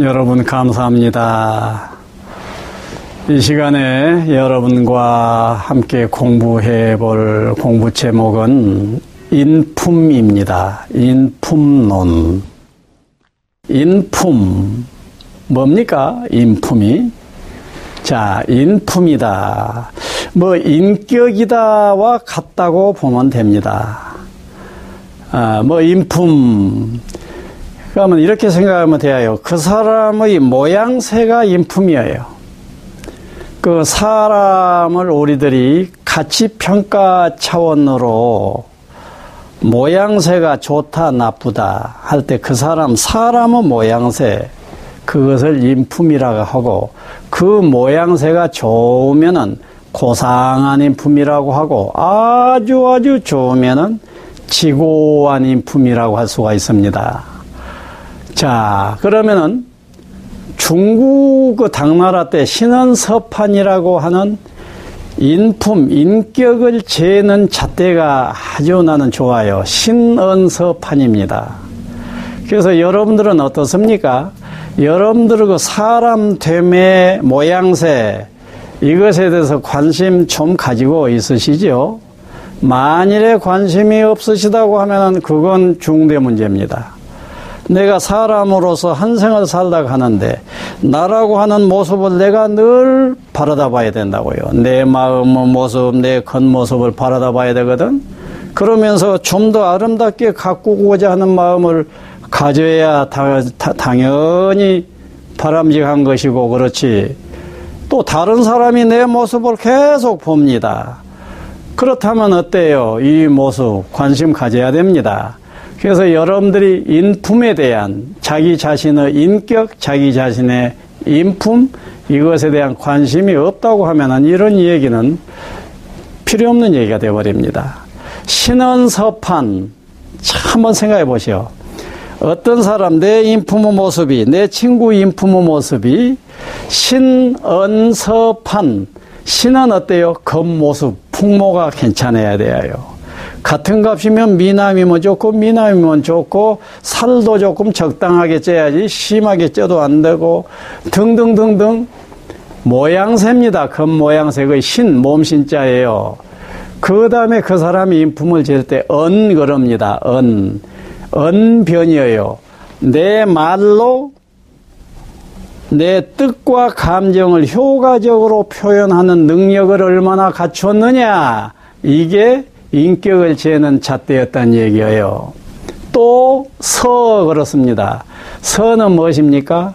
여러분 감사합니다. 이 시간에 여러분과 함께 공부해 볼 공부 제목은 인품입니다. 인품론. 인품. 뭡니까? 인품이. 자, 인품이다. 뭐 인격이다와 같다고 보면 됩니다. 인품. 그러면 이렇게 생각하면 돼요. 그 사람의 모양새가 인품이에요. 그 사람을 우리들이 가치 평가 차원으로 모양새가 좋다 나쁘다 할 때 그 사람의 모양새, 그것을 인품이라고 하고, 그 모양새가 좋으면은 고상한 인품이라고 하고, 아주 좋으면은 지고한 인품이라고 할 수가 있습니다. 자, 그러면은 중국 그 당나라 때 신원서판이라고 하는 인품, 인격을 재는 잣대가 아주 나는 좋아요. 신원서판입니다. 그래서 여러분들은 어떻습니까? 여러분들의 그 사람 됨의 모양새, 이것에 대해서 관심 좀 가지고 있으시죠? 만일에 관심이 없으시다고 하면은 그건 중대 문제입니다. 내가 사람으로서 한 생을 살다가 하는데 나라고 하는 모습을 내가 늘 바라다 봐야 된다고요. 내 마음의 모습, 내 겉모습을 바라다 봐야 되거든. 그러면서 좀 더 아름답게 가꾸고자 하는 마음을 가져야 당연히 바람직한 것이고, 그렇지. 또 다른 사람이 내 모습을 계속 봅니다. 그렇다면 어때요? 이 모습 관심 가져야 됩니다. 그래서 여러분들이 인품에 대한, 자기 자신의 인격, 자기 자신의 인품, 이것에 대한 관심이 없다고 하면은 이런 얘기는 필요 없는 얘기가 되어버립니다. 신원서판, 한번 생각해 보시오. 어떤 사람, 내 인품의 모습이, 내 친구 인품의 모습이 신언서판. 신은 어때요? 겉모습, 풍모가 괜찮아야 돼요. 같은 값이면 미남이면 좋고, 미남이면 좋고, 살도 조금 적당하게 쪄야지, 심하게 쪄도 안 되고, 등등등등. 모양새입니다. 겉모양새. 그 신, 몸신자예요. 그 다음에 그 사람이 인품을 질 때 언, 그럽니다. 언. 언변이에요. 내 말로 내 뜻과 감정을 효과적으로 표현하는 능력을 얼마나 갖췄느냐. 이게 인격을 재는 잣대였다는 얘기예요. 또 서, 그렇습니다. 서는 무엇입니까?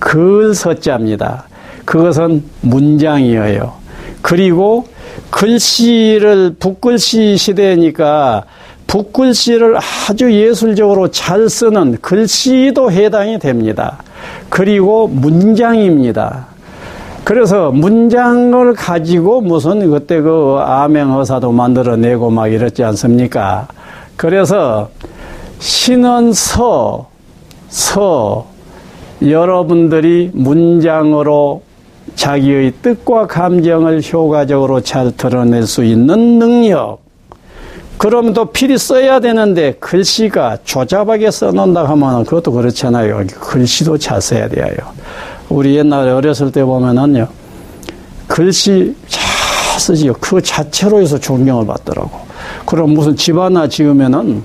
글 서자입니다. 그것은 문장이에요. 그리고 글씨를, 붓글씨 시대니까 붓글씨를 아주 예술적으로 잘 쓰는 글씨도 해당이 됩니다. 그리고 문장입니다. 그래서 문장을 가지고 무슨 그때 그 암행어사도 만들어내고 막 이랬지 않습니까? 그래서 신은 서, 여러분들이 문장으로 자기의 뜻과 감정을 효과적으로 잘 드러낼 수 있는 능력. 그럼 또 필히 써야 되는데 글씨가 조잡하게 써놓는다 하면 그것도 그렇잖아요. 글씨도 잘 써야 돼요. 우리 옛날에 어렸을 때 보면은요, 글씨 잘 쓰지요. 그 자체로 해서 존경을 받더라고. 그럼 무슨 집 하나 지으면은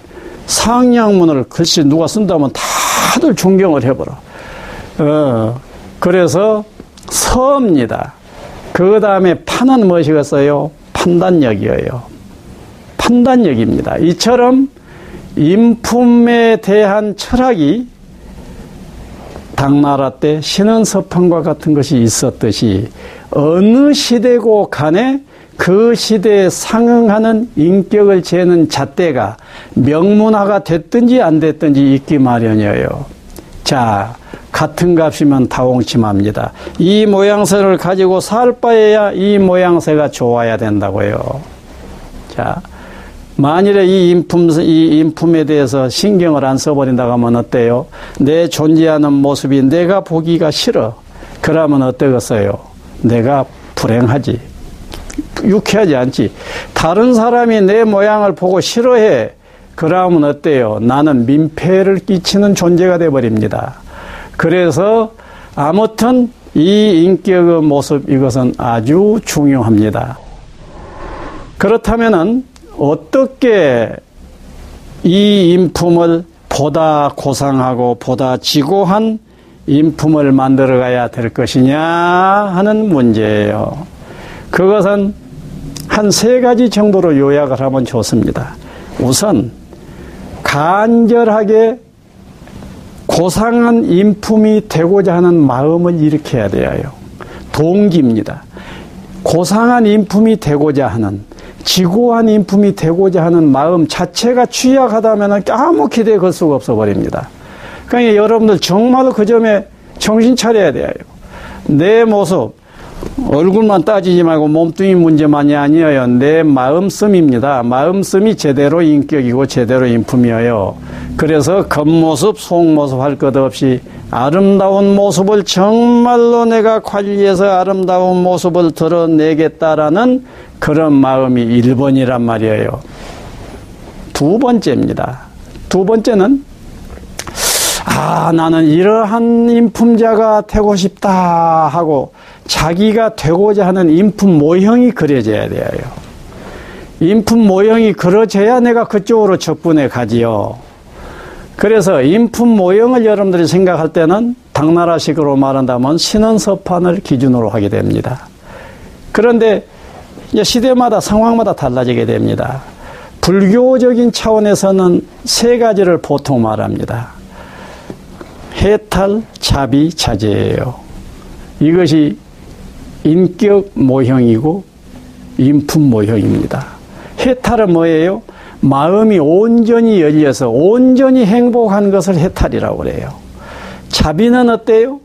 상양문을 글씨 누가 쓴다면 다들 존경을 해버려. 그래서 서입니다. 그 다음에 판은 무엇이겠어요? 판단력이에요. 판단력입니다. 이처럼 인품에 대한 철학이 당나라 때 신원서판과 같은 것이 있었듯이 어느 시대고 간에 그 시대에 상응하는 인격을 재는 잣대가 명문화가 됐든지 안 됐든지 있기 마련이에요. 자, 같은 값이면 다홍침합니다. 이 모양새를 가지고 살 바에야 이 모양새가 좋아야 된다고요. 자, 만일에 이 인품에 대해서 신경을 안 써버린다고 하면 어때요? 내 존재하는 모습이 내가 보기가 싫어. 그러면 어떠겠어요? 내가 불행하지. 유쾌하지 않지. 다른 사람이 내 모양을 보고 싫어해. 그러면 어때요? 나는 민폐를 끼치는 존재가 되어버립니다. 그래서 아무튼 이 인격의 모습, 이것은 아주 중요합니다. 그렇다면은 어떻게 이 인품을 보다 고상하고 보다 지고한 인품을 만들어 가야 될 것이냐 하는 문제예요. 그것은 한 세 가지 정도로 요약을 하면 좋습니다. 우선 간절하게 고상한 인품이 되고자 하는 마음을 일으켜야 돼요. 동기입니다. 고상한 인품이 되고자 하는, 지고한 인품이 되고자 하는 마음 자체가 취약하다면 아무 기대에 걸 수가 없어 버립니다. 그러니까 여러분들 정말 그 점에 정신 차려야 돼요. 내 모습, 얼굴만 따지지 말고 몸뚱이 문제만이 아니에요. 내 마음씀입니다. 마음씀이 제대로 인격이고 제대로 인품이에요. 그래서 겉모습, 속모습 할 것 없이 아름다운 모습을 정말로 내가 관리해서 아름다운 모습을 드러내겠다라는 그런 마음이 1번이란 말이에요. 두 번째입니다. 두 번째는 나는 이러한 인품자가 되고 싶다 하고 자기가 되고자 하는 인품 모형이 그려져야 돼요. 인품 모형이 그려져야 내가 그쪽으로 접근해 가지요. 그래서 인품 모형을 여러분들이 생각할 때는 당나라식으로 말한다면 신원서판을 기준으로 하게 됩니다. 그런데 시대마다 상황마다 달라지게 됩니다. 불교적인 차원에서는 세 가지를 보통 말합니다. 해탈, 자비, 자제예요. 이것이 인격 모형이고 인품 모형입니다. 해탈은 뭐예요? 마음이 온전히 열려서 온전히 행복한 것을 해탈이라고 그래요. 자비는 어때요?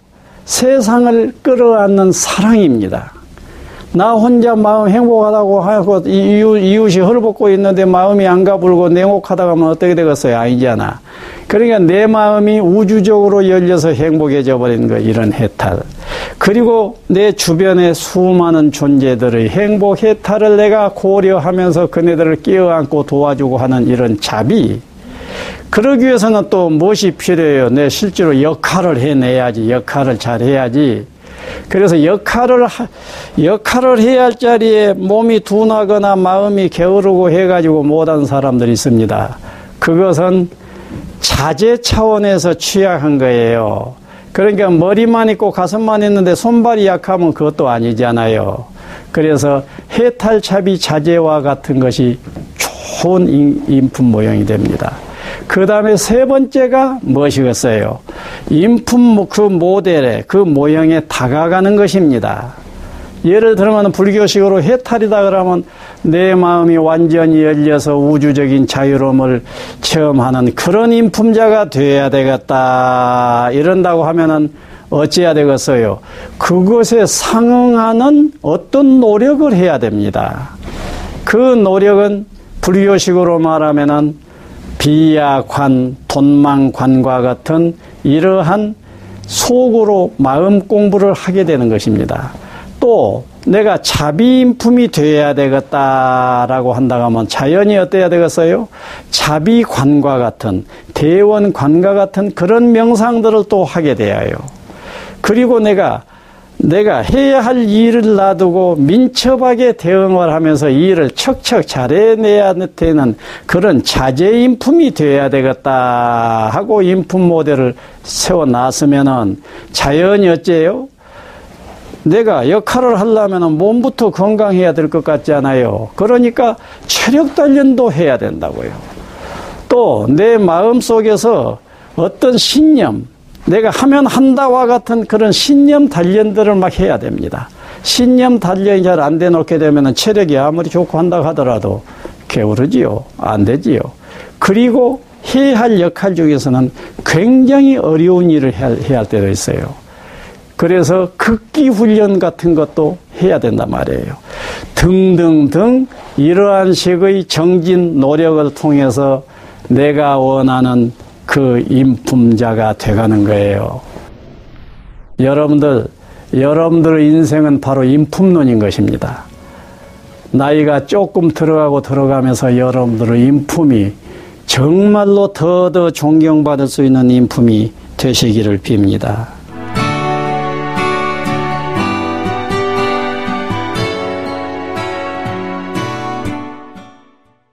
세상을 끌어안는 사랑입니다. 나 혼자 마음 행복하다고 하고 이웃이 헐벗고 있는데 마음이 안 가불고 냉혹하다고 하면 어떻게 되겠어요? 아니잖아. 그러니까 내 마음이 우주적으로 열려서 행복해져 버린 거, 이런 해탈. 그리고 내 주변의 수많은 존재들의 행복, 해탈을 내가 고려하면서 그네들을 끼어안고 도와주고 하는 이런 자비. 그러기 위해서는 또 무엇이 필요해요? 내 실제로 역할을 해내야지. 역할을 잘해야지. 그래서 역할을 해야 할 자리에 몸이 둔하거나 마음이 게으르고 해가지고 못한 사람들이 있습니다. 그것은 자제 차원에서 취약한 거예요. 그러니까 머리만 있고 가슴만 있는데 손발이 약하면 그것도 아니잖아요. 그래서 해탈, 자비, 자제와 같은 것이 좋은 인품 모형이 됩니다. 그 다음에 세 번째가 무엇이겠어요? 인품 그 모델에, 그 모형에 다가가는 것입니다. 예를 들면 불교식으로 해탈이다 그러면 내 마음이 완전히 열려서 우주적인 자유로움을 체험하는 그런 인품자가 돼야 되겠다 이런다고 하면은 어찌해야 되겠어요? 그것에 상응하는 어떤 노력을 해야 됩니다. 그 노력은 불교식으로 말하면은 비아관, 돈망관과 같은 이러한 속으로 마음 공부를 하게 되는 것입니다. 또 내가 자비인품이 되어야 되겠다라고 한다고 하면 자연히 어때야 되겠어요? 자비관과 같은, 대원관과 같은 그런 명상들을 또 하게 되어요. 그리고 내가 해야 할 일을 놔두고 민첩하게 대응을 하면서 이 일을 척척 잘해내야 되는 그런 자제인품이 되어야 되겠다 하고 인품 모델을 세워놨으면은 자연히 어째요? 내가 역할을 하려면 몸부터 건강해야 될 것 같지 않아요? 그러니까 체력 단련도 해야 된다고요. 또 내 마음 속에서 어떤 신념, 내가 하면 한다와 같은 그런 신념 단련들을 막 해야 됩니다. 신념 단련이 잘 안 돼 놓게 되면 체력이 아무리 좋고 한다고 하더라도 게으르지요. 안 되지요. 그리고 해야 할 역할 중에서는 굉장히 어려운 일을 해야 할 때도 있어요. 그래서 극기 훈련 같은 것도 해야 된단 말이에요. 등등등 이러한 식의 정진 노력을 통해서 내가 원하는 그 인품자가 돼가는 거예요. 여러분들의 인생은 바로 인품론인 것입니다. 나이가 조금 들어가고 들어가면서 여러분들의 인품이 정말로 더 존경받을 수 있는 인품이 되시기를 빕니다.